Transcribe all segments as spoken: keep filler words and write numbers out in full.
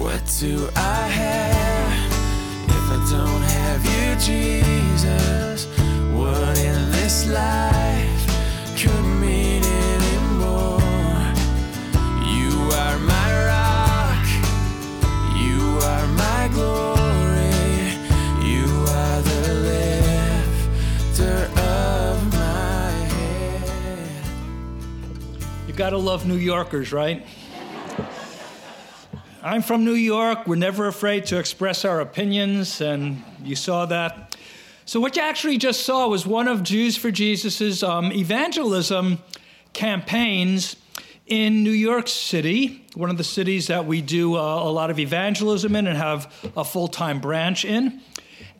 What do I have if I don't have you, Jesus? What in this life could mean anymore? You are my rock, you are my glory, you are the lifter of my head. You gotta love New Yorkers, right? I'm from New York. We're never afraid to express our opinions, and you saw that. So what you actually just saw was one of Jews for Jesus' um, evangelism campaigns in New York City, one of the cities that we do uh, a lot of evangelism in and have a full-time branch in.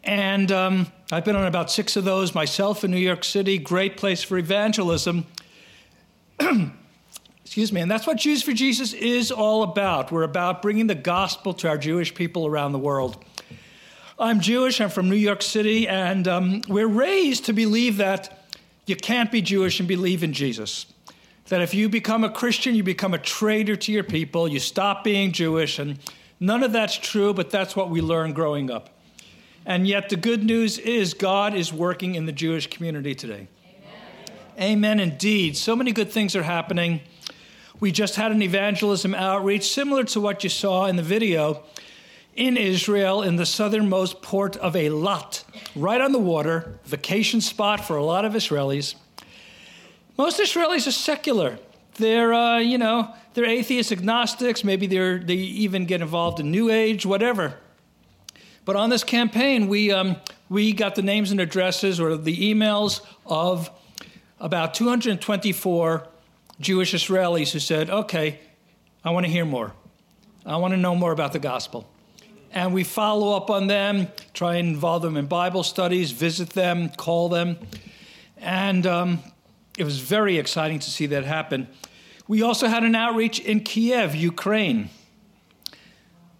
And um, I've been on about six of those myself in New York City. Great place for evangelism. Excuse me, and that's what Jews for Jesus is all about. We're about bringing the gospel to our Jewish people around the world. I'm Jewish, I'm from New York City, and um, we're raised to believe that you can't be Jewish and believe in Jesus. That if you become a Christian, you become a traitor to your people, you stop being Jewish, and none of that's true, but that's what we learned growing up. And yet the good news is God is working in the Jewish community today. Amen, Amen indeed. So many good things are happening. We just had an evangelism outreach similar to what you saw in the video in Israel in the southernmost port of Eilat, right on the water, vacation spot for a lot of Israelis. Most Israelis are secular. They're, uh, you know, they're atheists, agnostics. Maybe they're, they even get involved in New Age, whatever. But on this campaign, we um, we got the names and addresses or the emails of about two hundred twenty-four Jewish Israelis who said, okay, I want to hear more. I want to know more about the gospel. And we follow up on them, try and involve them in Bible studies, visit them, call them. And um, it was very exciting to see that happen. We also had an outreach in Kiev, Ukraine.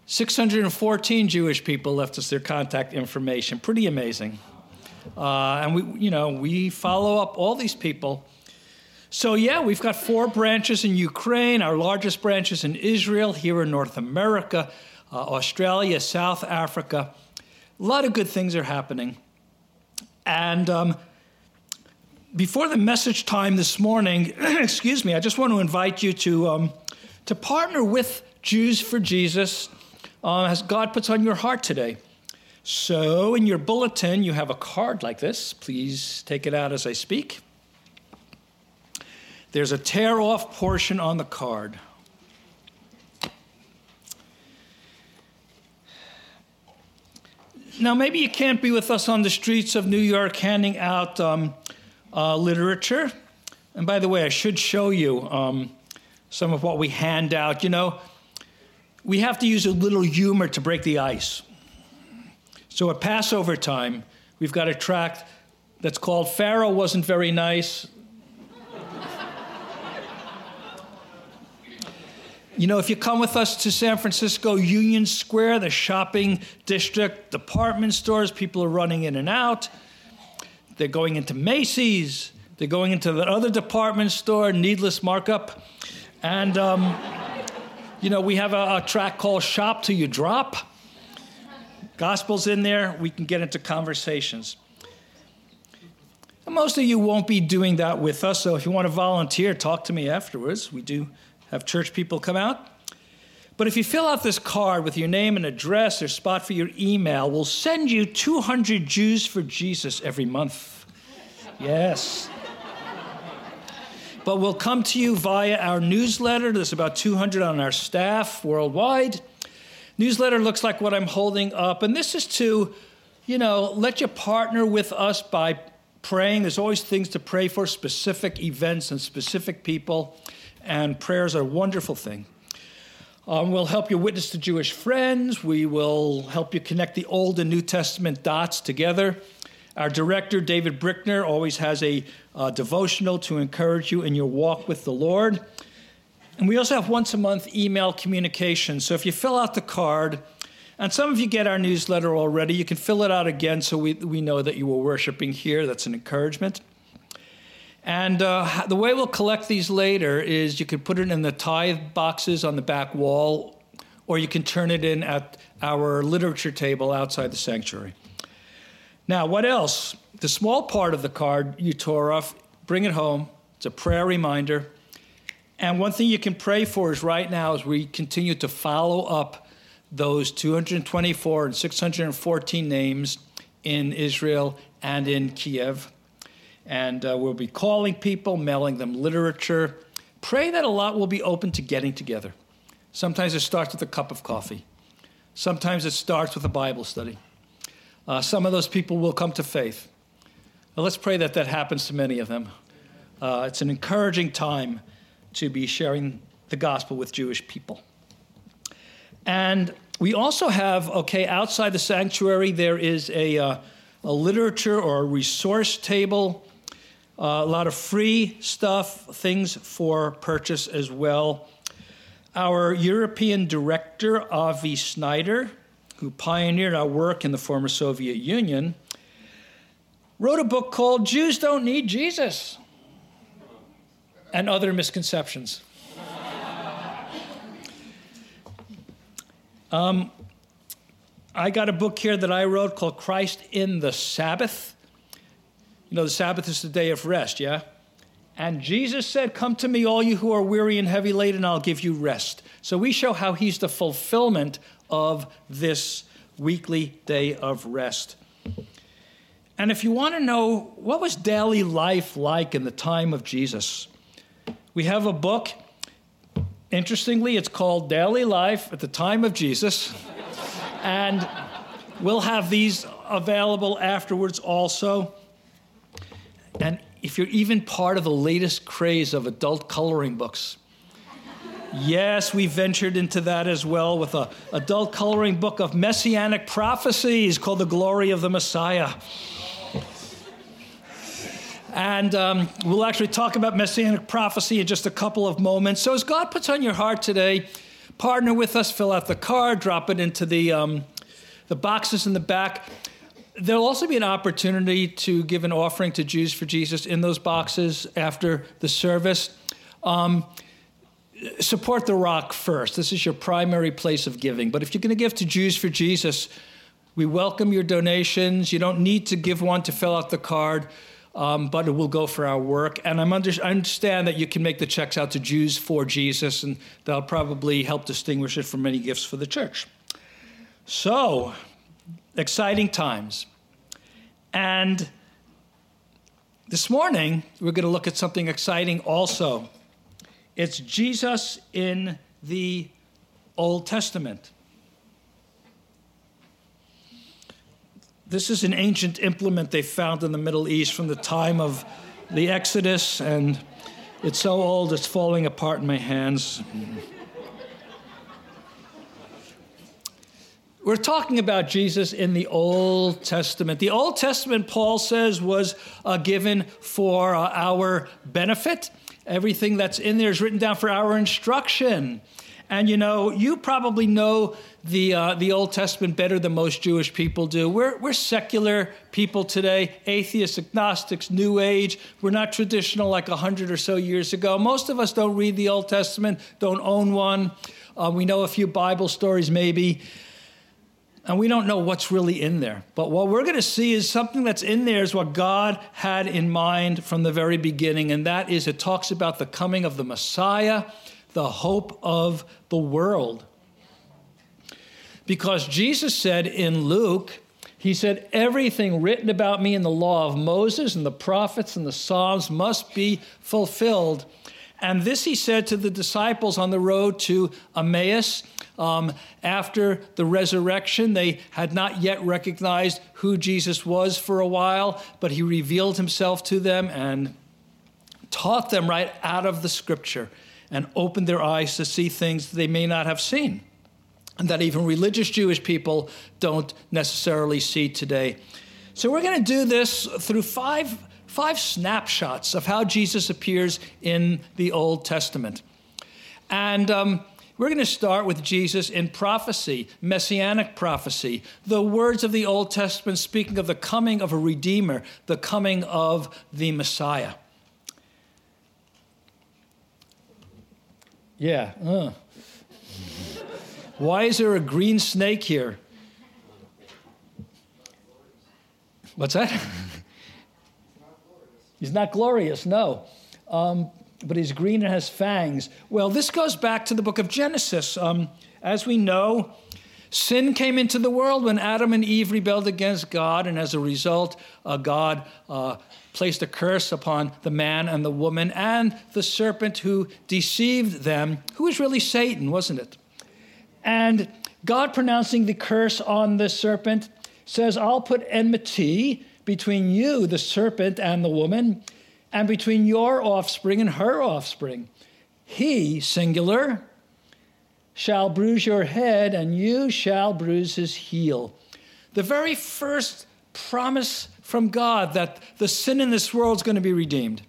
six hundred fourteen Jewish people left us their contact information. Pretty amazing. Uh, and we, you know, we follow up all these people. So yeah, we've got four branches in Ukraine, our largest branches in Israel, here in North America, uh, Australia, South Africa. A lot of good things are happening. And um, before the message time this morning, excuse me, I just want to invite you to um, to partner with Jews for Jesus uh, as God puts on your heart today. So in your bulletin, you have a card like this. Please take it out as I speak. There's a tear-off portion on the card. Now, maybe you can't be with us on the streets of New York handing out um, uh, literature. And by the way, I should show you um, some of what we hand out. You know, we have to use a little humor to break the ice. So at Passover time, we've got a tract that's called Pharaoh Wasn't Very Nice. You know, if you come with us to San Francisco Union Square, the shopping district, department stores, people are running in and out. They're going into Macy's. They're going into the other department store, needless markup. And, um, you know, we have a, a track called Shop Till You Drop. Gospel's in there. We can get into conversations. And most of you won't be doing that with us, so if you want to volunteer, talk to me afterwards. We do have church people come out. But if you fill out this card with your name and address or spot for your email, we'll send you two hundred Jews for Jesus every month. Yes. But we'll come to you via our newsletter. There's about two hundred on our staff worldwide. Newsletter looks like what I'm holding up. And this is to, you know, let you partner with us by praying. There's always things to pray for, specific events and specific people. And prayers are a wonderful thing. Um, we'll help you witness to Jewish friends. We will help you connect the Old and New Testament dots together. Our director, David Brickner, always has a uh, devotional to encourage you in your walk with the Lord. And we also have once a month email communication. So if you fill out the card, and some of you get our newsletter already, you can fill it out again so we, we know that you were worshiping here. That's an encouragement. And uh, the way we'll collect these later is you could put it in the tithe boxes on the back wall, or you can turn it in at our literature table outside the sanctuary. Now, what else? The small part of the card you tore off, bring it home. It's a prayer reminder. And one thing you can pray for is right now as we continue to follow up those two hundred twenty-four and six hundred fourteen names in Israel and in Kiev. And uh, we'll be calling people, mailing them literature. Pray that a lot will be open to getting together. Sometimes it starts with a cup of coffee. Sometimes it starts with a Bible study. Uh, some of those people will come to faith. Well, let's pray that that happens to many of them. Uh, it's an encouraging time to be sharing the gospel with Jewish people. And we also have, okay, outside the sanctuary, there is a, uh, a literature or a resource table, uh, a lot of free stuff, things for purchase as well. Our European director, Avi Snyder, who pioneered our work in the former Soviet Union, wrote a book called Jews Don't Need Jesus and Other Misconceptions. um, I got a book here that I wrote called Christ in the Sabbath. You know, the Sabbath is the day of rest, yeah? And Jesus said, come to me, all you who are weary and heavy laden, and I'll give you rest. So we show how he's the fulfillment of this weekly day of rest. And if you want to know what was daily life like in the time of Jesus, we have a book. Interestingly, it's called Daily Life at the Time of Jesus. And we'll have these available afterwards also. And if you're even part of the latest craze of adult coloring books. Yes, we ventured into that as well with an adult coloring book of messianic prophecies called The Glory of the Messiah. And um, we'll actually talk about messianic prophecy in just a couple of moments. So as God puts on your heart today, partner with us, fill out the card, drop it into the, um, the boxes in the back. There'll also be an opportunity to give an offering to Jews for Jesus in those boxes after the service. Um, support the rock first. This is your primary place of giving. But if you're going to give to Jews for Jesus, we welcome your donations. You don't need to give one to fill out the card. Um, but it will go for our work. And I'm under, I understand that you can make the checks out to Jews for Jesus, and that'll probably help distinguish it from many gifts for the church. So, exciting times. And this morning, we're going to look at something exciting also. It's Jesus in the Old Testament. This is an ancient implement they found in the Middle East from the time of the Exodus, and it's so old it's falling apart in my hands. We're talking about Jesus in the Old Testament. The Old Testament, Paul says, was uh, given for uh, our benefit. Everything that's in there is written down for our instruction. And, you know, you probably know the uh, the Old Testament better than most Jewish people do. We're we're secular people today, atheists, agnostics, New Age. We're not traditional like a hundred or so years ago. Most of us don't read the Old Testament, don't own one. Uh, we know a few Bible stories maybe. And we don't know what's really in there. But what we're going to see is something that's in there is what God had in mind from the very beginning. And that is it talks about the coming of the Messiah, the hope of the world. Because Jesus said in Luke, he said, everything written about me in the law of Moses and the prophets and the Psalms must be fulfilled. And this he said to the disciples on the road to Emmaus. Um, after the resurrection, they had not yet recognized who Jesus was for a while, but he revealed himself to them and taught them right out of the scripture, and opened their eyes to see things they may not have seen, and that even religious Jewish people don't necessarily see today. So we're going to do this through five, five snapshots of how Jesus appears in the Old Testament. And um, we're going to start with Jesus in prophecy, messianic prophecy, the words of the Old Testament speaking of the coming of a Redeemer, the coming of the Messiah. Yeah. Uh. Why is there a green snake here? What's that? He's not glorious, no. Um, but he's green and has fangs. Well, this goes back to the book of Genesis. Um, as we know, sin came into the world when Adam and Eve rebelled against God, and as a result, uh, God uh, placed a curse upon the man and the woman and the serpent who deceived them, who was really Satan, wasn't it? And God, pronouncing the curse on the serpent, says, I'll put enmity between you, the serpent and the woman, and between your offspring and her offspring. He, singular, shall bruise your head, and you shall bruise his heel. The very first promise from God that the sin in this world is going to be redeemed.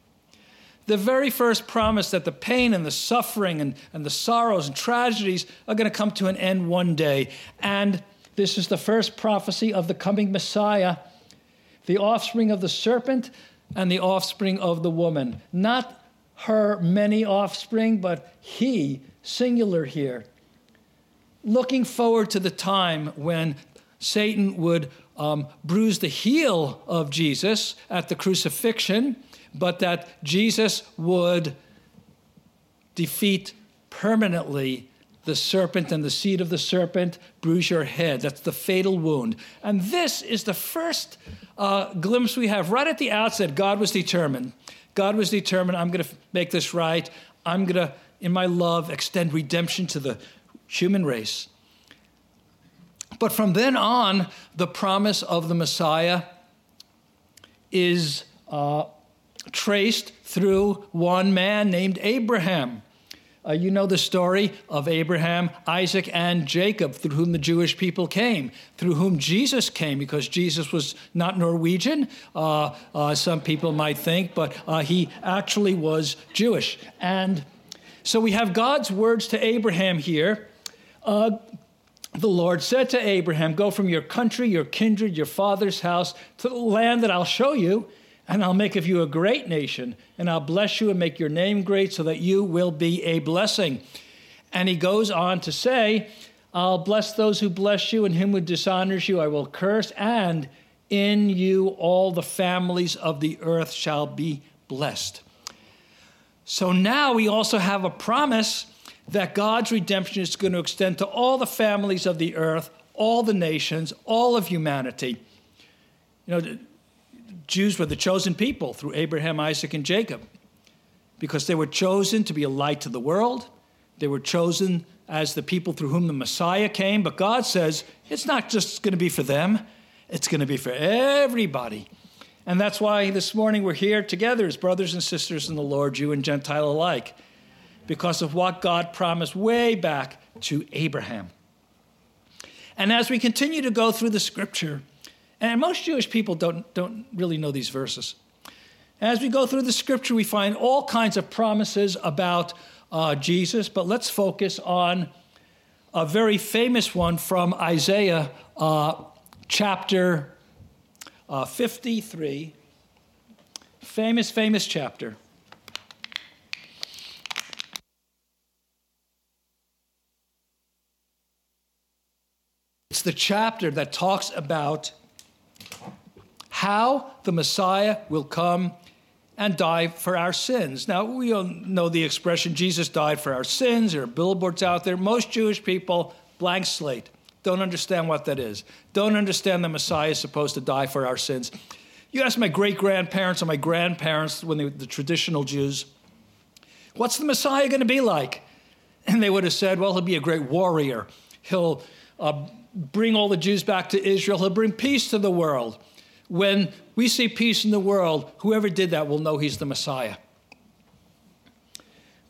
The very first promise that the pain and the suffering and, and the sorrows and tragedies are going to come to an end one day. And this is the first prophecy of the coming Messiah, the offspring of the serpent and the offspring of the woman. Not her many offspring, but he, singular here. Looking forward to the time when Satan would um, bruise the heel of Jesus at the crucifixion, but that Jesus would defeat permanently the serpent and the seed of the serpent, bruise your head. That's the fatal wound. And this is the first uh, glimpse we have. Right at the outset, God was determined. God was determined, I'm going to make this right. I'm going to, in my love, extend redemption to the human race. But from then on, the promise of the Messiah is uh, traced through one man named Abraham. Uh, you know the story of Abraham, Isaac, and Jacob, through whom the Jewish people came, through whom Jesus came, because Jesus was not Norwegian, uh, uh, some people might think, but uh, he actually was Jewish. And so we have God's words to Abraham here. Uh, the Lord said to Abraham, go from your country, your kindred, your father's house, to the land that I'll show you, and I'll make of you a great nation, and I'll bless you and make your name great so that you will be a blessing. And he goes on to say, I'll bless those who bless you, and him who dishonors you I will curse, and in you all the families of the earth shall be blessed. So now we also have a promise that God's redemption is going to extend to all the families of the earth, all the nations, all of humanity. You know, Jews were the chosen people through Abraham, Isaac, and Jacob because they were chosen to be a light to the world. They were chosen as the people through whom the Messiah came. But God says it's not just going to be for them. It's going to be for everybody. And that's why this morning we're here together as brothers and sisters in the Lord, Jew and Gentile alike, because of what God promised way back to Abraham. And as we continue to go through the scripture, and most Jewish people don't, don't really know these verses. As we go through the scripture, we find all kinds of promises about uh, Jesus, but let's focus on a very famous one from Isaiah uh, chapter uh, fifty-three. Famous, famous chapter. It's the chapter that talks about how the Messiah will come and die for our sins. Now, we all know the expression, Jesus died for our sins. There are billboards out there. Most Jewish people, blank slate, don't understand what that is. Don't understand the Messiah is supposed to die for our sins. You ask my great-grandparents or my grandparents, when they were the traditional Jews, what's the Messiah going to be like? And they would have said, well, he'll be a great warrior. He'll uh, bring all the Jews back to Israel. He'll bring peace to the world. When we see peace in the world, whoever did that will know he's the Messiah.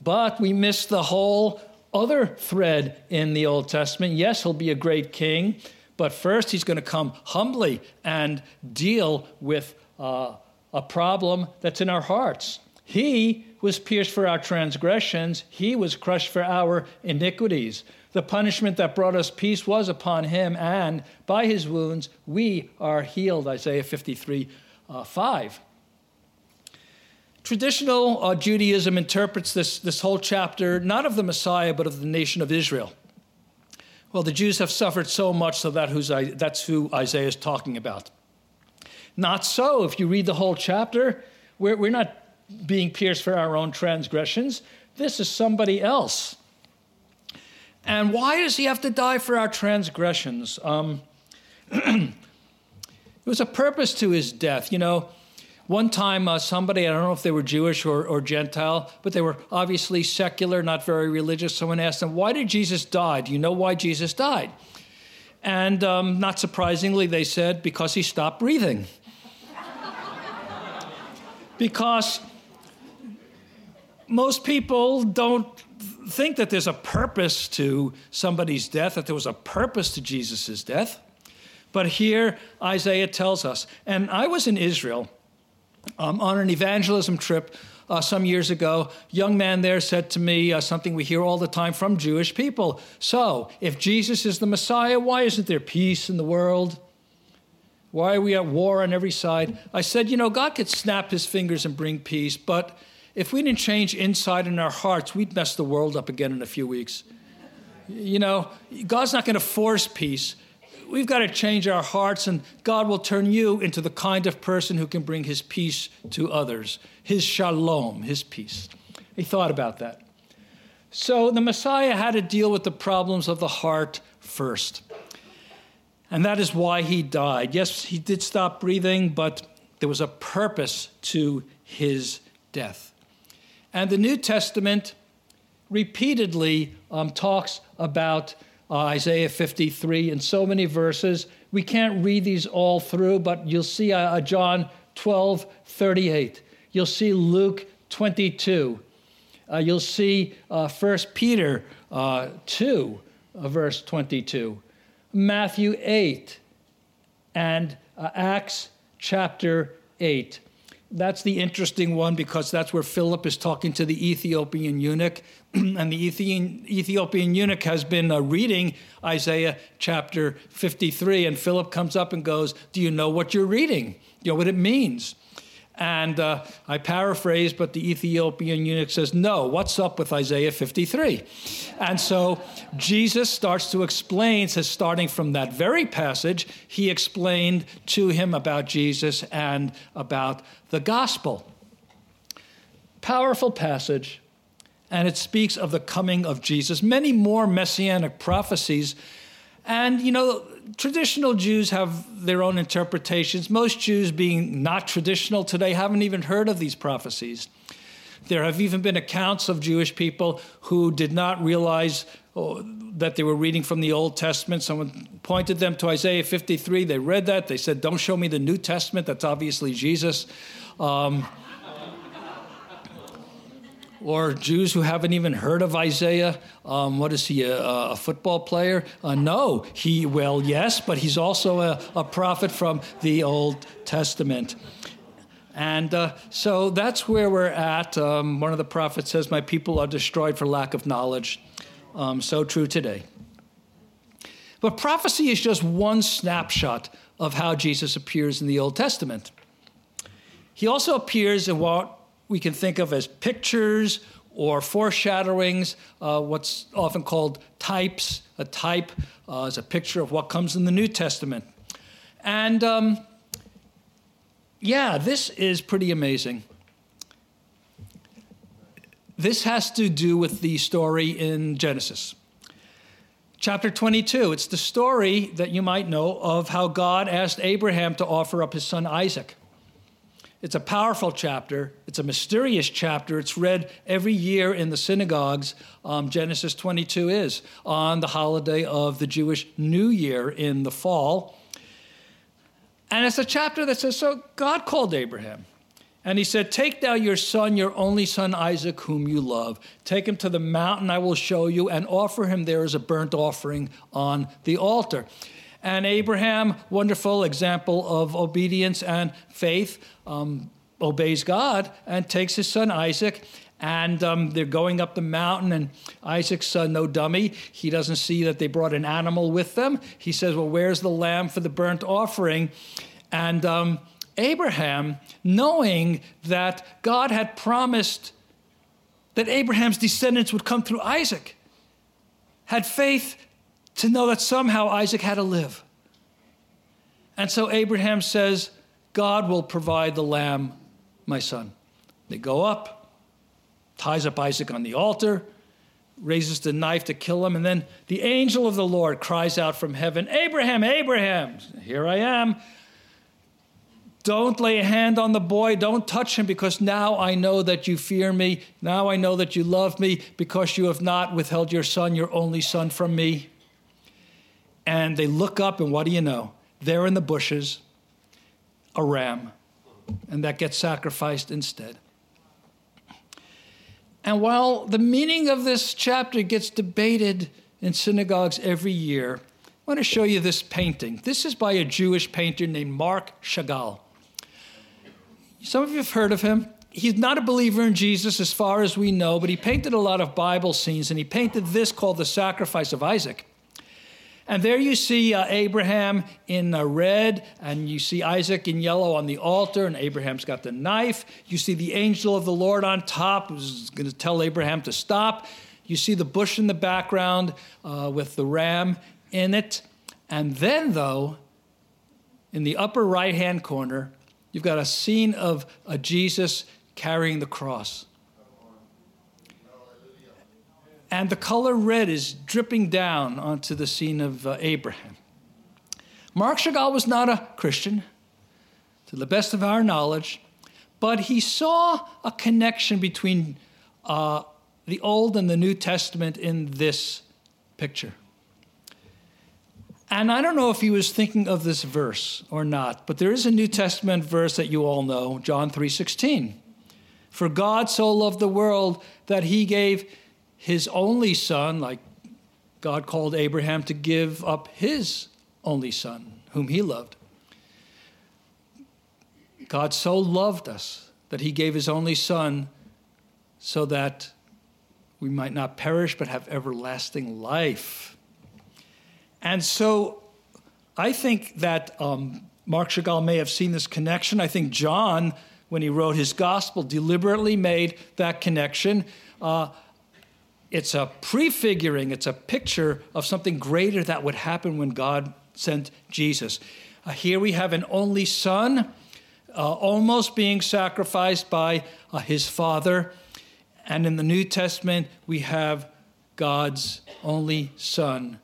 But we miss the whole other thread in the Old Testament. Yes, he'll be a great king, but first he's going to come humbly and deal with uh, a problem that's in our hearts. He was pierced for our transgressions. He was crushed for our iniquities. The punishment that brought us peace was upon him, and by his wounds we are healed, Isaiah fifty-three, uh, five. Traditional uh, Judaism interprets this, this whole chapter, not of the Messiah, but of the nation of Israel. Well, the Jews have suffered so much, so that who's, that's who Isaiah is talking about. Not so. If you read the whole chapter, we're, we're not being pierced for our own transgressions. This is somebody else. And why does he have to die for our transgressions? Um, there was a purpose to his death. You know, one time uh, somebody, I don't know if they were Jewish or, or Gentile, but they were obviously secular, not very religious. Someone asked them, why did Jesus die? Do you know why Jesus died? And um, not surprisingly, they said, because he stopped breathing. Because most people don't think that there's a purpose to somebody's death, that there was a purpose to Jesus' death. But here, Isaiah tells us. And I was in Israel um, on an evangelism trip uh, some years ago. A young man there said to me uh, something we hear all the time from Jewish people. So, if Jesus is the Messiah, why isn't there peace in the world? Why are we at war on every side? I said, you know, God could snap his fingers and bring peace, but if we didn't change inside in our hearts, we'd mess the world up again in a few weeks. You know, God's not going to force peace. We've got to change our hearts, and God will turn you into the kind of person who can bring his peace to others, his shalom, his peace. He thought about that. So the Messiah had to deal with the problems of the heart first. And that is why he died. Yes, he did stop breathing, but there was a purpose to his death. And the New Testament repeatedly um, talks about uh, Isaiah fifty-three in so many verses. We can't read these all through, but you'll see uh, John twelve thirty-eight. You'll see Luke twenty-two. Uh, you'll see uh, First Peter uh, two, uh, verse twenty-two. Matthew eight and uh, Acts chapter eight. That's the interesting one because that's where Philip is talking to the Ethiopian eunuch. And the Ethiopian, Ethiopian eunuch has been uh, reading Isaiah chapter fifty-three. And Philip comes up and goes, do you know what you're reading? You know what it means? And uh, I paraphrase, but the Ethiopian eunuch says, no, what's up with Isaiah fifty-three? And so Jesus starts to explain, says starting from that very passage, he explained to him about Jesus and about the gospel. Powerful passage, and it speaks of the coming of Jesus. Many more messianic prophecies. And, you know, traditional Jews have their own interpretations. Most Jews, being not traditional today, haven't even heard of these prophecies. There have even been accounts of Jewish people who did not realize oh, that they were reading from the Old Testament. Someone pointed them to Isaiah fifty-three. They read that. They said, don't show me the New Testament. That's obviously Jesus. Um, Or Jews who haven't even heard of Isaiah. Um, what is he, a, a football player? Uh, no, he, well, yes, but he's also a, a prophet from the Old Testament. And uh, so that's where we're at. Um, one of the prophets says, my people are destroyed for lack of knowledge. Um, so true today. But prophecy is just one snapshot of how Jesus appears in the Old Testament. He also appears in what we can think of as pictures or foreshadowings, uh, what's often called types. A type uh, is a picture of what comes in the New Testament. And um, yeah, this is pretty amazing. This has to do with the story in Genesis. Chapter twenty-two, it's the story that you might know of how God asked Abraham to offer up his son Isaac. It's a powerful chapter. It's a mysterious chapter. It's read every year in the synagogues. Um, Genesis twenty-two is on the holiday of the Jewish New Year in the fall. And it's a chapter that says, so God called Abraham. And he said, take now your son, your only son, Isaac, whom you love. Take him to the mountain I will show you and offer him there as a burnt offering on the altar. And Abraham, wonderful example of obedience and faith, um, obeys God and takes his son Isaac. And um, they're going up the mountain, and Isaac's uh, no dummy. He doesn't see that they brought an animal with them. He says, well, where's the lamb for the burnt offering? And um, Abraham, knowing that God had promised that Abraham's descendants would come through Isaac, had faith to know that somehow Isaac had to live. And so Abraham says, God will provide the lamb, my son. They go up, ties up Isaac on the altar, raises the knife to kill him, and then the angel of the Lord cries out from heaven, Abraham, Abraham, here I am. Don't lay a hand on the boy. Don't touch him, because now I know that you fear me. Now I know that you love me, because you have not withheld your son, your only son, from me. And they look up, and what do you know? There in the bushes, a ram, and that gets sacrificed instead. And while the meaning of this chapter gets debated in synagogues every year, I want to show you this painting. This is by a Jewish painter named Mark Chagall. Some of you have heard of him. He's not a believer in Jesus as far as we know, but he painted a lot of Bible scenes, and he painted this called The Sacrifice of Isaac. And there you see uh, Abraham in uh, red, and you see Isaac in yellow on the altar, and Abraham's got the knife. You see the angel of the Lord on top, who's going to tell Abraham to stop. You see the bush in the background uh, with the ram in it. And then, though, in the upper right-hand corner, you've got a scene of uh, Jesus carrying the cross. And the color red is dripping down onto the scene of uh, Abraham. Mark Chagall was not a Christian, to the best of our knowledge, but he saw a connection between uh, the Old and the New Testament in this picture. And I don't know if he was thinking of this verse or not, but there is a New Testament verse that you all know, John three sixteen. For God so loved the world that he gave his only son, like God called Abraham to give up his only son, whom he loved. God so loved us that he gave his only son so that we might not perish but have everlasting life. And so I think that um, Mark Chagall may have seen this connection. I think John, when he wrote his gospel, deliberately made that connection. Uh, It's a prefiguring, it's a picture of something greater that would happen when God sent Jesus. Uh, here we have an only son uh, almost being sacrificed by uh, his father. And in the New Testament, we have God's only son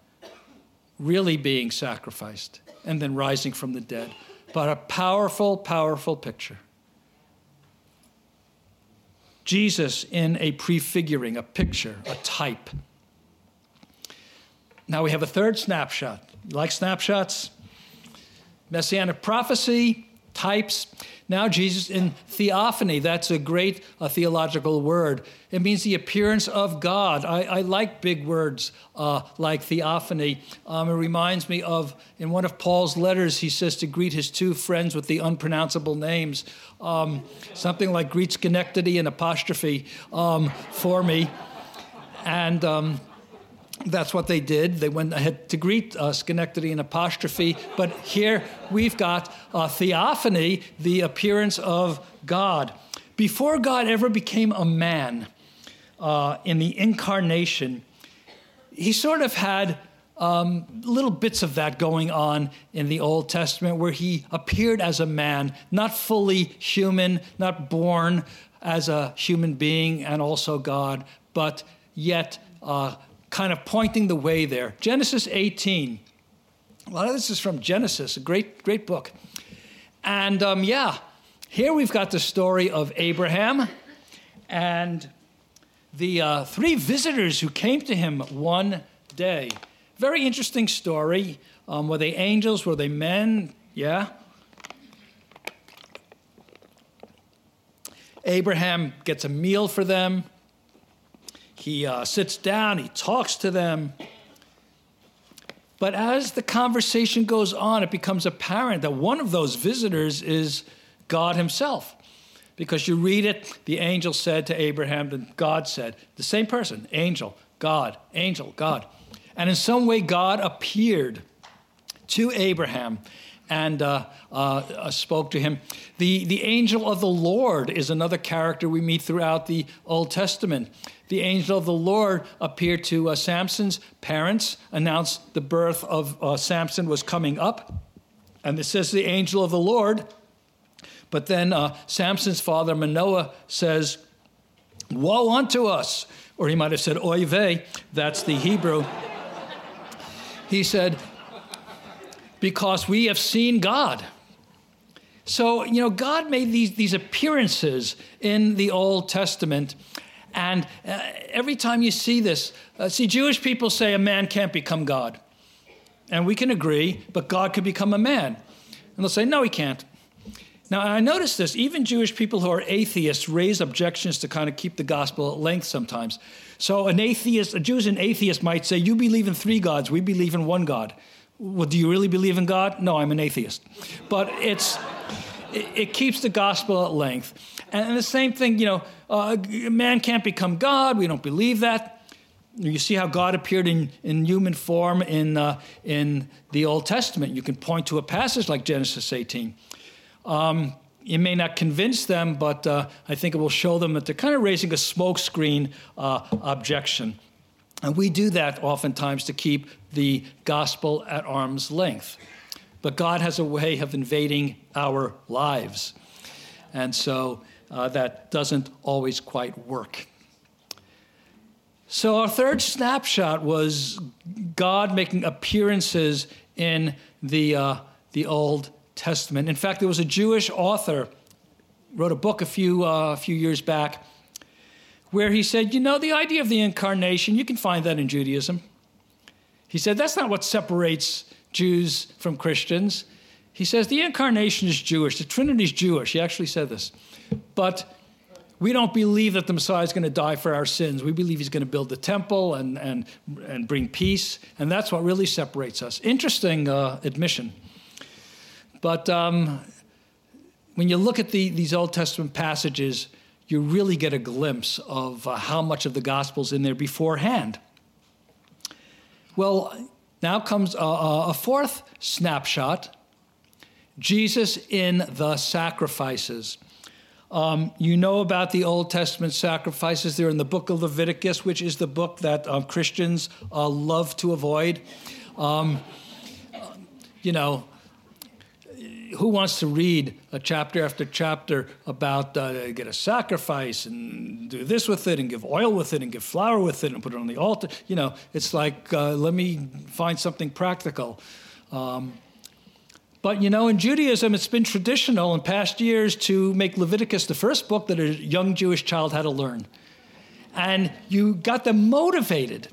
really being sacrificed and then rising from the dead. But a powerful, powerful picture. Jesus in a prefiguring, a picture, a type. Now we have a third snapshot. You like snapshots? Messianic prophecy, types. Now Jesus in theophany. That's a great uh, theological word. It means the appearance of God. I, I like big words uh, like theophany. Um, it reminds me of, in one of Paul's letters, he says to greet his two friends with the unpronounceable names. Um, something like greet Schenectady and apostrophe um, for me. And um, that's what they did. They went ahead to greet uh, Schenectady and apostrophe. But here we've got uh, theophany, the appearance of God. Before God ever became a man uh, in the incarnation, he sort of had um, little bits of that going on in the Old Testament where he appeared as a man, not fully human, not born as a human being and also God, but yet uh, kind of pointing the way there. Genesis eighteen. A lot of this is from Genesis, a great, great book. And um, yeah, here we've got the story of Abraham and the uh, three visitors who came to him one day. Very interesting story. Um, were they angels? Were they men? Yeah. Abraham gets a meal for them. He uh, sits down. He talks to them. But as the conversation goes on, it becomes apparent that one of those visitors is God himself. Because you read it, the angel said to Abraham, then God said, the same person, angel, God, angel, God. And in some way, God appeared to Abraham and uh, uh, spoke to him. The, the angel of the Lord is another character we meet throughout the Old Testament. The angel of the Lord appeared to uh, Samson's parents, announced the birth of uh, Samson was coming up. And it says the angel of the Lord. But then uh, Samson's father, Manoah, says, "Woe unto us." Or he might have said, "Oy vey." That's the Hebrew. He said, "Because we have seen God." So, you know, God made these, these appearances in the Old Testament. And uh, every time you see this, uh, see, Jewish people say a man can't become God. And we can agree, but God could become a man. And they'll say, no, he can't. Now, I notice this. Even Jewish people who are atheists raise objections to kind of keep the gospel at length sometimes. So an atheist, a Jew and atheist might say, you believe in three gods. We believe in one God. Well, do you really believe in God? No, I'm an atheist. But it's it, it keeps the gospel at length. And the same thing, you know, uh, man can't become God. We don't believe that. You see how God appeared in, in human form in, uh, in the Old Testament. You can point to a passage like Genesis eighteen. Um, it may not convince them, but uh, I think it will show them that they're kind of raising a smokescreen uh, objection. And we do that oftentimes to keep the gospel at arm's length. But God has a way of invading our lives. And so uh, that doesn't always quite work. So our third snapshot was God making appearances in the, uh, the Old Testament. Testament. In fact, there was a Jewish author wrote a book a few uh, a few years back where he said, you know, the idea of the incarnation, you can find that in Judaism. He said, that's not what separates Jews from Christians. He says, the incarnation is Jewish. The Trinity is Jewish. He actually said this. But we don't believe that the Messiah is going to die for our sins. We believe he's going to build the temple and, and, and bring peace. And that's what really separates us. Interesting uh, admission. But um, when you look at the, these Old Testament passages, you really get a glimpse of uh, how much of the gospel's in there beforehand. Well, now comes a, a fourth snapshot, Jesus in the sacrifices. Um, you know about the Old Testament sacrifices. They're in the book of Leviticus, which is the book that uh, Christians uh, love to avoid. Um, you know, Who wants to read a chapter after chapter about uh, get a sacrifice and do this with it and give oil with it and give flour with it and put it on the altar? You know, it's like, uh, let me find something practical. Um, but, you know, in Judaism, it's been traditional in past years to make Leviticus the first book that a young Jewish child had to learn. And you got them motivated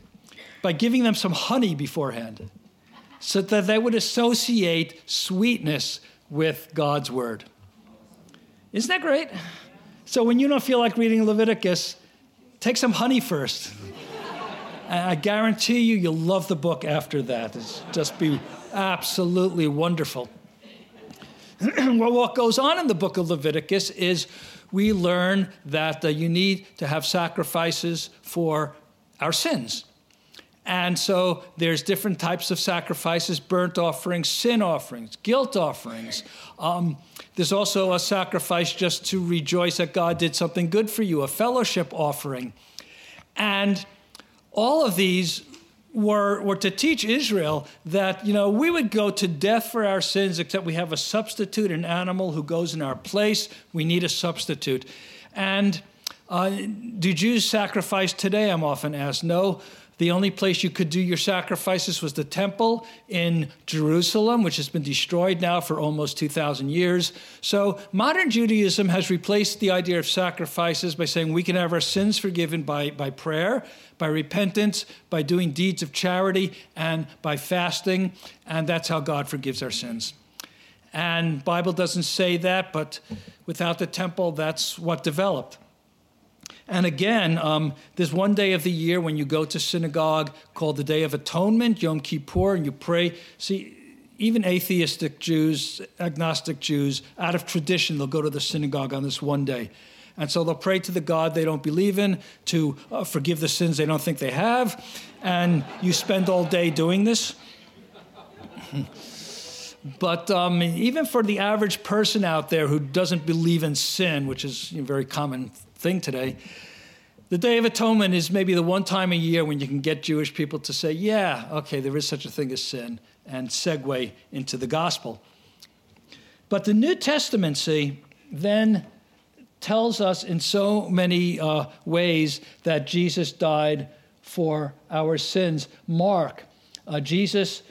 by giving them some honey beforehand so that they would associate sweetness with God's word. Isn't that great? So when you don't feel like reading Leviticus, take some honey first. And I guarantee you, you'll love the book after that. It's just be absolutely wonderful. Well, what goes on in the book of Leviticus is we learn that uh, you need to have sacrifices for our sins. And so there's different types of sacrifices, burnt offerings, sin offerings, guilt offerings. Um, there's also a sacrifice just to rejoice that God did something good for you, a fellowship offering. And all of these were, were to teach Israel that, you know, we would go to death for our sins, except we have a substitute, an animal who goes in our place. We need a substitute. And uh, do Jews sacrifice today? I'm often asked. No. The only place you could do your sacrifices was the temple in Jerusalem, which has been destroyed now for almost two thousand years. So modern Judaism has replaced the idea of sacrifices by saying we can have our sins forgiven by, by prayer, by repentance, by doing deeds of charity, and by fasting. And that's how God forgives our sins. And the Bible doesn't say that, but without the temple, that's what developed. And again, um, there's one day of the year when you go to synagogue called the Day of Atonement, Yom Kippur, and you pray. See, even atheistic Jews, agnostic Jews, out of tradition, they'll go to the synagogue on this one day. And so they'll pray to the God they don't believe in to uh, forgive the sins they don't think they have. And you spend all day doing this. But um, even for the average person out there who doesn't believe in sin, which is a very common thing today, The Day of Atonement is maybe the one time a year when you can get Jewish people to say, yeah, okay, there is such a thing as sin, and segue into the gospel. But the New Testament, see, then tells us in so many uh, ways that Jesus died for our sins. Mark, uh, Jesus,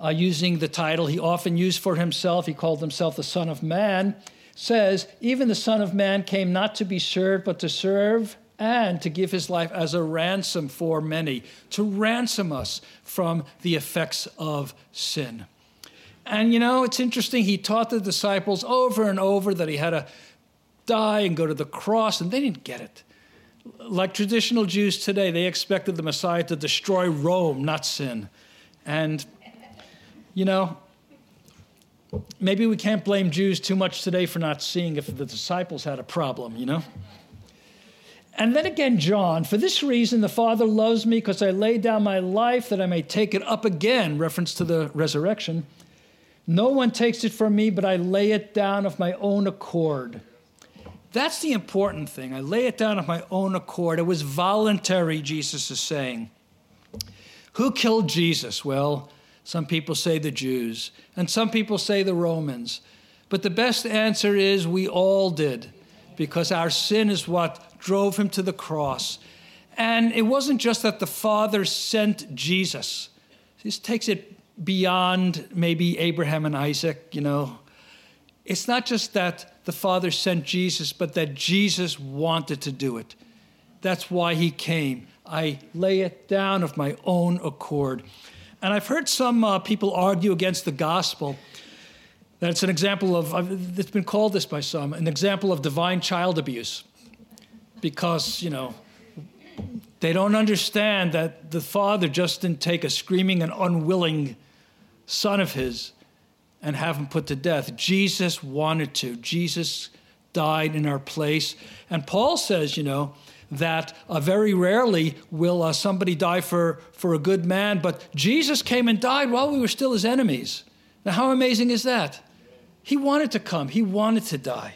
uh, using the title he often used for himself, he called himself the Son of Man, says, even the Son of Man came not to be served, but to serve and to give his life as a ransom for many, to ransom us from the effects of sin. And, you know, it's interesting. He taught the disciples over and over that he had to die and go to the cross, and they didn't get it. Like traditional Jews today, they expected the Messiah to destroy Rome, not sin. And, you know, maybe we can't blame Jews too much today for not seeing if the disciples had a problem, you know? And then again, John, for this reason, the Father loves me because I lay down my life that I may take it up again, reference to the resurrection. No one takes it from me, but I lay it down of my own accord. That's the important thing. I lay it down of my own accord. It was voluntary, Jesus is saying. Who killed Jesus? Well, some people say the Jews, and some people say the Romans. But the best answer is we all did, because our sin is what drove him to the cross. And it wasn't just that the Father sent Jesus. This takes it beyond maybe Abraham and Isaac, you know. It's not just that the Father sent Jesus, but that Jesus wanted to do it. That's why he came. I lay it down of my own accord. And I've heard some uh, people argue against the gospel. That's an example of, it's been called this by some, an example of divine child abuse. Because, you know, they don't understand that the Father just didn't take a screaming and unwilling son of his and have him put to death. Jesus wanted to. Jesus died in our place. And Paul says, you know, that uh, very rarely will uh, somebody die for, for a good man, but Jesus came and died while we were still his enemies. Now, how amazing is that? He wanted to come. He wanted to die.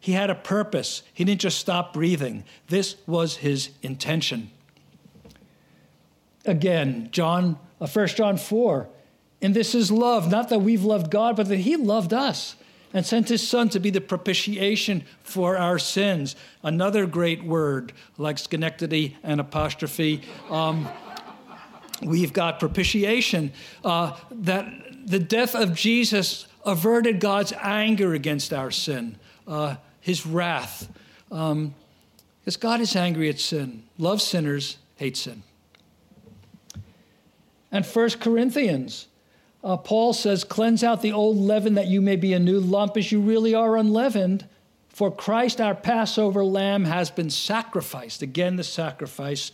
He had a purpose. He didn't just stop breathing. This was his intention. Again, John, uh, First John four, and this is love, not that we've loved God, but that he loved us and sent his son to be the propitiation for our sins. Another great word, like Schenectady and apostrophe. Um, we've got propitiation, uh, that the death of Jesus averted God's anger against our sin, uh, his wrath. Um, because God is angry at sin, loves sinners, hates sin. And First Corinthians, Uh, Paul says, cleanse out the old leaven that you may be a new lump as you really are unleavened. For Christ, our Passover lamb, has been sacrificed. Again, the sacrifice.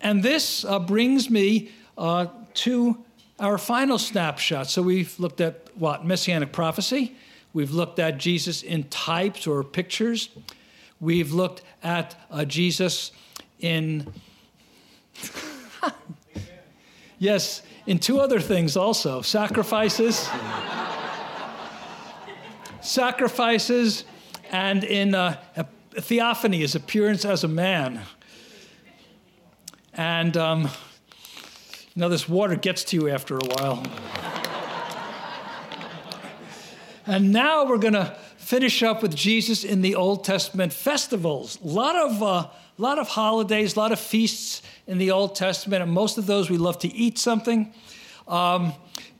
And this uh, brings me uh, to our final snapshot. So we've looked at what? Messianic prophecy. We've looked at Jesus in types or pictures. We've looked at uh, Jesus in... yes. In two other things also, sacrifices, sacrifices, and in uh, theophany, his appearance as a man. And um, you know, this water gets to you after a while. And now we're going to finish up with Jesus in the Old Testament festivals. A lot of, uh, lot of holidays, a lot of feasts in the Old Testament, and most of those we love to eat something, um,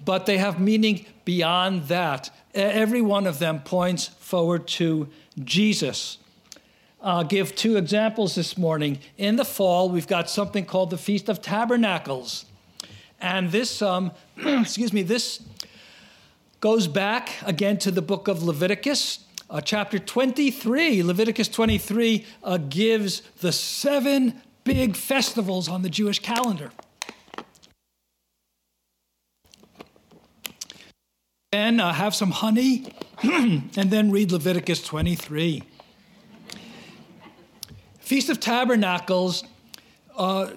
but they have meaning beyond that. Every one of them points forward to Jesus. I'll give two examples this morning. In the fall, we've got something called the Feast of Tabernacles, and this, um, excuse me, this goes back again to the book of Leviticus. Uh, chapter twenty-three, Leviticus twenty-three, uh, gives the seven big festivals on the Jewish calendar. Then uh, have some honey, and then read Leviticus twenty-three. Feast of Tabernacles uh,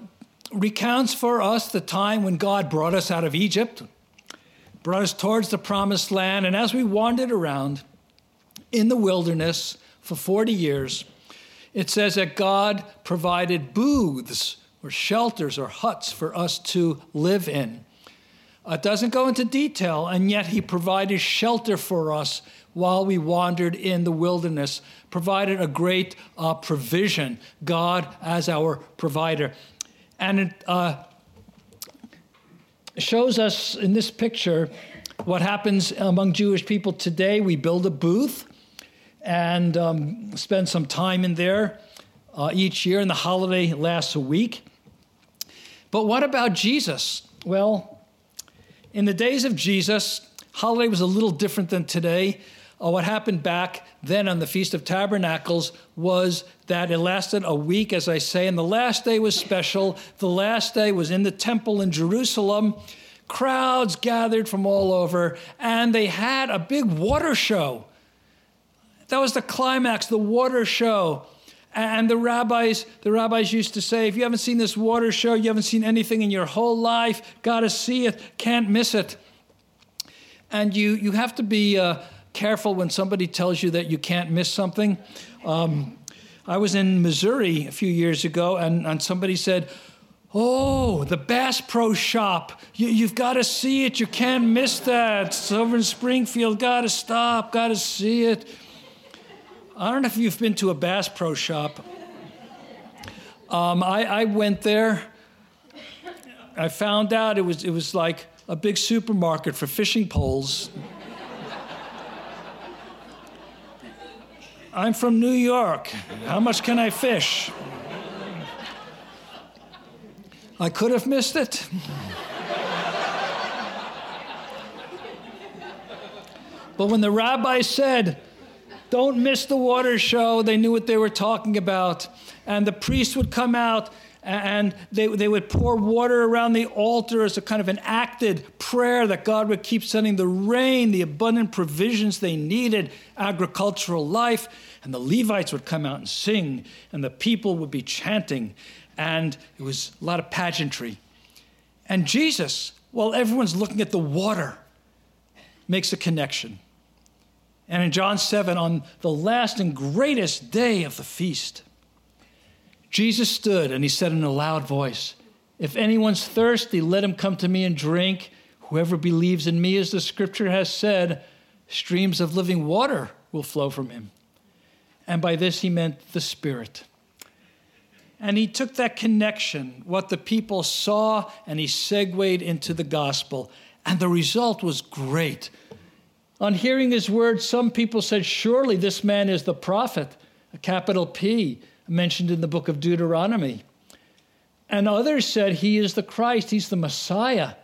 recounts for us the time when God brought us out of Egypt, brought us towards the promised land, and as we wandered around in the wilderness for forty years, It says that God provided booths or shelters or huts for us to live in. It doesn't go into detail, and yet he provided shelter for us while we wandered in the wilderness, provided a great uh, provision, God as our provider. And it uh, shows us in this picture what happens among Jewish people today. We build a booth and um, spend some time in there uh, each year, and the holiday lasts a week. But what about Jesus? Well, in the days of Jesus, holiday was a little different than today. Uh, what happened back then on the Feast of Tabernacles was that it lasted a week, as I say, and the last day was special. The last day was in the temple in Jerusalem. Crowds gathered from all over, and they had a big water show. That was the climax, the water show. And the rabbis, the rabbis used to say, if you haven't seen this water show, you haven't seen anything in your whole life, gotta see it, can't miss it. And you, you have to be uh, careful when somebody tells you that you can't miss something. Um, I was in Missouri a few years ago, and, and somebody said, oh, the Bass Pro Shop. You, you've got to see it. You can't miss that. It's over in Springfield. Got to stop. Got to see it. I don't know if you've been to a Bass Pro Shop. Um, I, I went there. I found out it was it was like a big supermarket for fishing poles. I'm from New York. How much can I fish? I could have missed it. But when the rabbi said, don't miss the water show, they knew what they were talking about. And the priest would come out and they, they would pour water around the altar as a kind of an acted prayer that God would keep sending the rain, the abundant provisions they needed, agricultural life. And the Levites would come out and sing, and the people would be chanting. And it was a lot of pageantry. And Jesus, while everyone's looking at the water, makes a connection. And in John seven, on the last and greatest day of the feast, Jesus stood and he said in a loud voice, if anyone's thirsty, let him come to me and drink. Whoever believes in me, as the scripture has said, streams of living water will flow from him. And by this he meant the Spirit. And he took that connection, what the people saw, and he segued into the gospel. And the result was great. On hearing his words, some people said, surely this man is the prophet, a capital P, mentioned in the book of Deuteronomy. And others said, he is the Christ, he's the Messiah.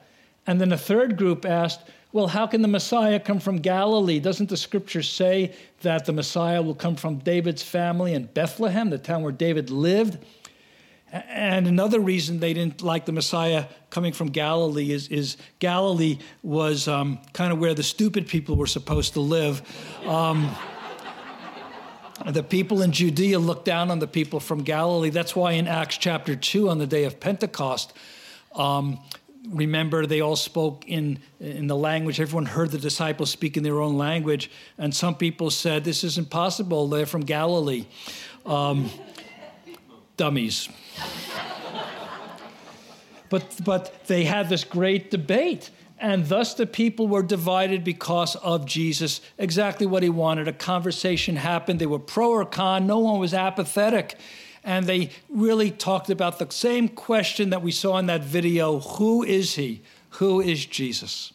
And then a third group asked, well, how can the Messiah come from Galilee? Doesn't the scripture say that the Messiah will come from David's family in Bethlehem, the town where David lived? And another reason they didn't like the Messiah coming from Galilee is, is Galilee was um, kind of where the stupid people were supposed to live. Um, the people in Judea looked down on the people from Galilee. That's why in Acts chapter two, on the day of Pentecost, um, remember they all spoke in, in the language. Everyone heard the disciples speak in their own language. And some people said, this isn't possible. They're from Galilee. Um, dummies. But but they had this great debate, and thus the people were divided because of Jesus, exactly what he wanted. A conversation happened. They were pro or con. No one was apathetic. And they really talked about the same question that we saw in that video, who is he? Who is Jesus?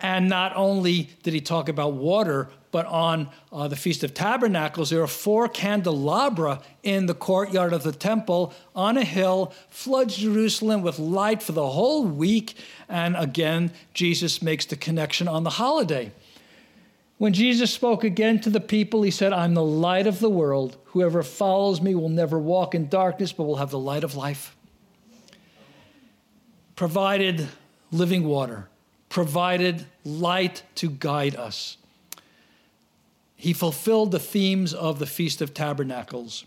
And not only did he talk about water, but on uh, the Feast of Tabernacles, there are four candelabra in the courtyard of the temple on a hill, floods Jerusalem with light for the whole week. And again, Jesus makes the connection on the holiday. When Jesus spoke again to the people, he said, I'm the light of the world. Whoever follows me will never walk in darkness, but will have the light of life. Provided living water, provided light to guide us. He fulfilled the themes of the Feast of Tabernacles.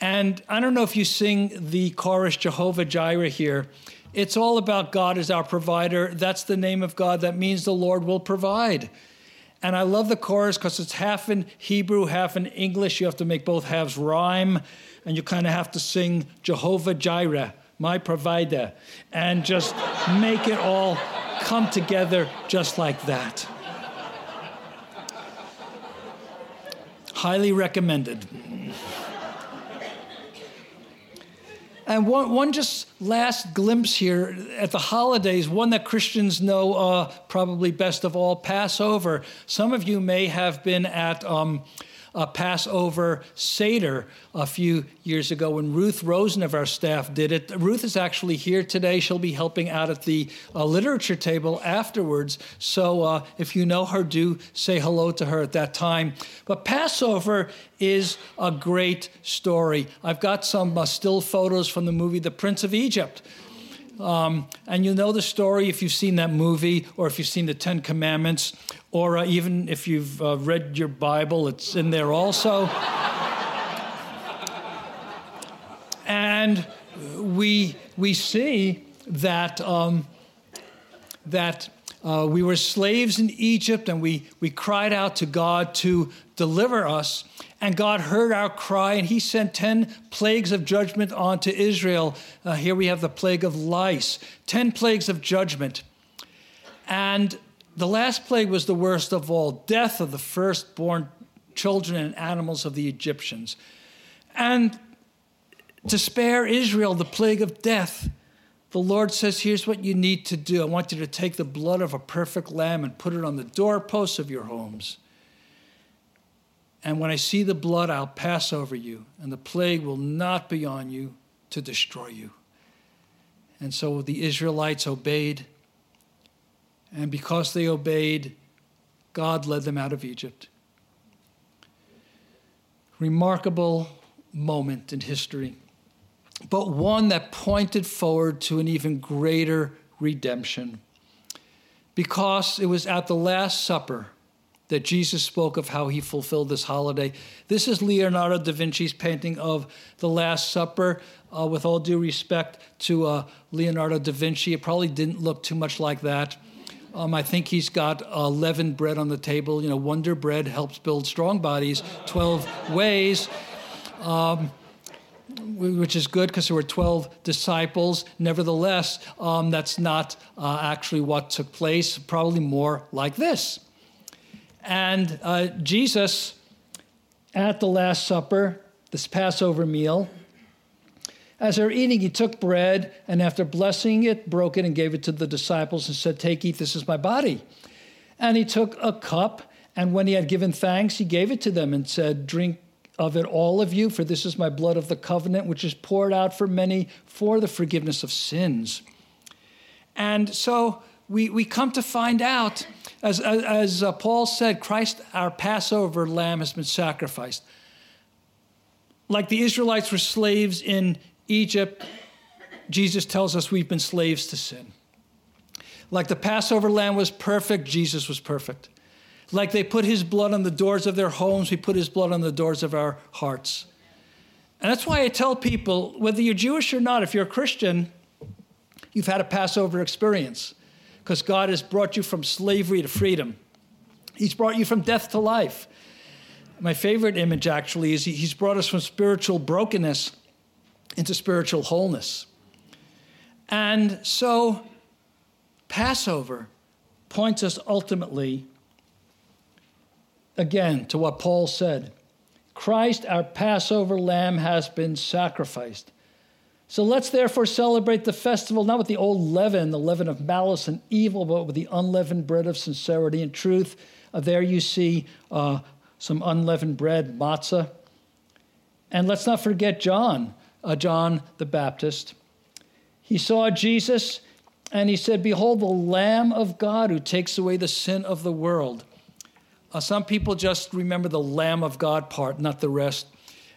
And I don't know if you sing the chorus Jehovah Jireh here. It's all about God as our provider. That's the name of God. That means the Lord will provide. And I love the chorus because it's half in Hebrew, half in English. You have to make both halves rhyme. And you kind of have to sing Jehovah Jireh, my provider. And just make it all come together just like that. Highly recommended. And one, one just last glimpse here at the holidays, one that Christians know uh, probably best of all, Passover. Some of you may have been at um, a Passover Seder a few years ago when Ruth Rosen of our staff did it. Ruth is actually here today. She'll be helping out at the uh, literature table afterwards. So uh, if you know her, do say hello to her at that time. But Passover is a great story. I've got some uh, still photos from the movie The Prince of Egypt. Um, and you know the story if you've seen that movie or if you've seen the Ten Commandments or uh, even if you've uh, read your Bible, it's in there also. And we we see that um, that uh, we were slaves in Egypt and we, we cried out to God to deliver us. And God heard our cry, and he sent ten plagues of judgment onto Israel. Uh, here we have the plague of lice. Ten plagues of judgment. And the last plague was the worst of all, death of the firstborn children and animals of the Egyptians. And to spare Israel the plague of death, the Lord says, here's what you need to do. I want you to take the blood of a perfect lamb and put it on the doorposts of your homes. And when I see the blood, I'll pass over you, and the plague will not be on you to destroy you. And so the Israelites obeyed. And because they obeyed, God led them out of Egypt. Remarkable moment in history, but one that pointed forward to an even greater redemption. Because it was at the Last Supper that Jesus spoke of how he fulfilled this holiday. This is Leonardo da Vinci's painting of the Last Supper. Uh, with all due respect to uh, Leonardo da Vinci, it probably didn't look too much like that. Um, I think he's got uh, leavened bread on the table. You know, Wonder Bread helps build strong bodies, twelve ways, um, which is good because there were twelve disciples. Nevertheless, um, that's not uh, actually what took place, probably more like this. And uh, Jesus, at the Last Supper, this Passover meal, as they're eating, he took bread, and after blessing it, broke it and gave it to the disciples and said, take, eat, this is my body. And he took a cup, and when he had given thanks, he gave it to them and said, drink of it, all of you, for this is my blood of the covenant, which is poured out for many for the forgiveness of sins. And so we, we come to find out, As, as, as uh, Paul said, Christ, our Passover lamb, has been sacrificed. Like the Israelites were slaves in Egypt, Jesus tells us we've been slaves to sin. Like the Passover lamb was perfect, Jesus was perfect. Like they put his blood on the doors of their homes, we put his blood on the doors of our hearts. And that's why I tell people, whether you're Jewish or not, if you're a Christian, you've had a Passover experience. Because God has brought you from slavery to freedom. He's brought you from death to life. My favorite image, actually, is he's brought us from spiritual brokenness into spiritual wholeness. And so Passover points us ultimately, again, to what Paul said. Christ, our Passover lamb, has been sacrificed. So let's therefore celebrate the festival, not with the old leaven, the leaven of malice and evil, but with the unleavened bread of sincerity and truth. Uh, there you see uh, some unleavened bread, matzah. And let's not forget John, uh, John the Baptist. He saw Jesus and he said, behold, the Lamb of God who takes away the sin of the world. Uh, some people just remember the Lamb of God part, not the rest.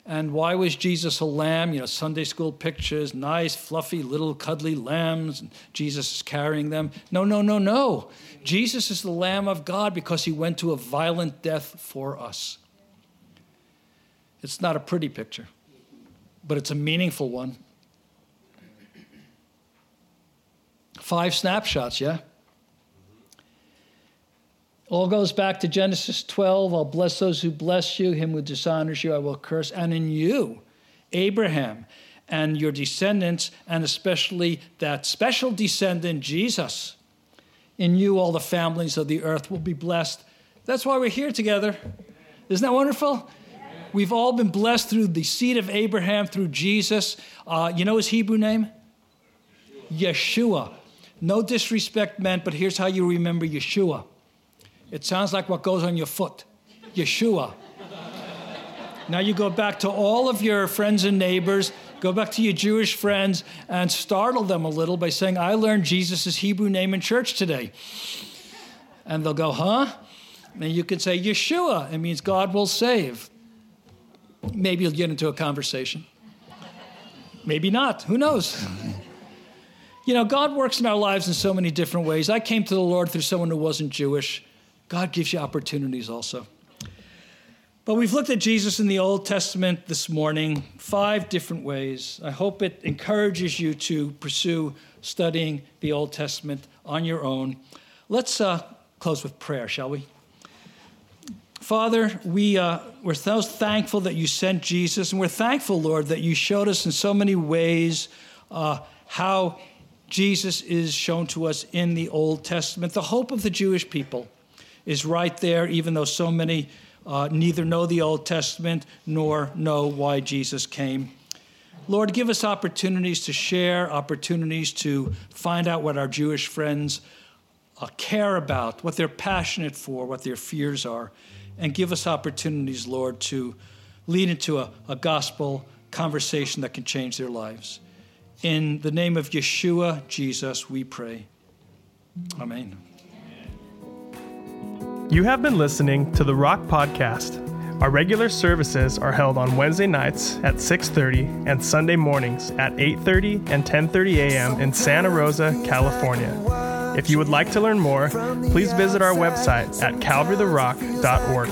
And why was Jesus a lamb? You know, Sunday school pictures, nice, fluffy, little, cuddly lambs. And Jesus is carrying them. No, no, no, no. Jesus is the Lamb of God because he went to a violent death for us. It's not a pretty picture, but it's a meaningful one. Five snapshots, yeah? all goes back to Genesis twelve. I'll bless those who bless you. Him who dishonors you, I will curse. And in you, Abraham and your descendants, and especially that special descendant, Jesus, in you all the families of the earth will be blessed. That's why we're here together. Isn't that wonderful? We've all been blessed through the seed of Abraham, through Jesus. Uh, you know his Hebrew name? Yeshua. No disrespect meant, but here's how you remember Yeshua. It sounds like what goes on your foot. Yeshua. Now you go back to all of your friends and neighbors, go back to your Jewish friends, and startle them a little by saying, I learned Jesus' Hebrew name in church today. And they'll go, huh? And you can say, Yeshua. It means God will save. Maybe you'll get into a conversation. Maybe not. Who knows? You know, God works in our lives in so many different ways. I came to the Lord through someone who wasn't Jewish. God gives you opportunities also. But we've looked at Jesus in the Old Testament this morning, five different ways. I hope it encourages you to pursue studying the Old Testament on your own. Let's uh, close with prayer, shall we? Father, we, uh, we're so thankful that you sent Jesus, and we're thankful, Lord, that you showed us in so many ways uh, how Jesus is shown to us in the Old Testament. The hope of the Jewish people is right there, even though so many uh, neither know the Old Testament nor know why Jesus came. Lord, give us opportunities to share, opportunities to find out what our Jewish friends uh, care about, what they're passionate for, what their fears are. And give us opportunities, Lord, to lead into a, a gospel conversation that can change their lives. In the name of Yeshua, Jesus, we pray. Amen. You have been listening to The Rock Podcast. Our regular services are held on Wednesday nights at six thirty and Sunday mornings at eight thirty and ten thirty a.m. in Santa Rosa, California. If you would like to learn more, please visit our website at calvary the rock dot org.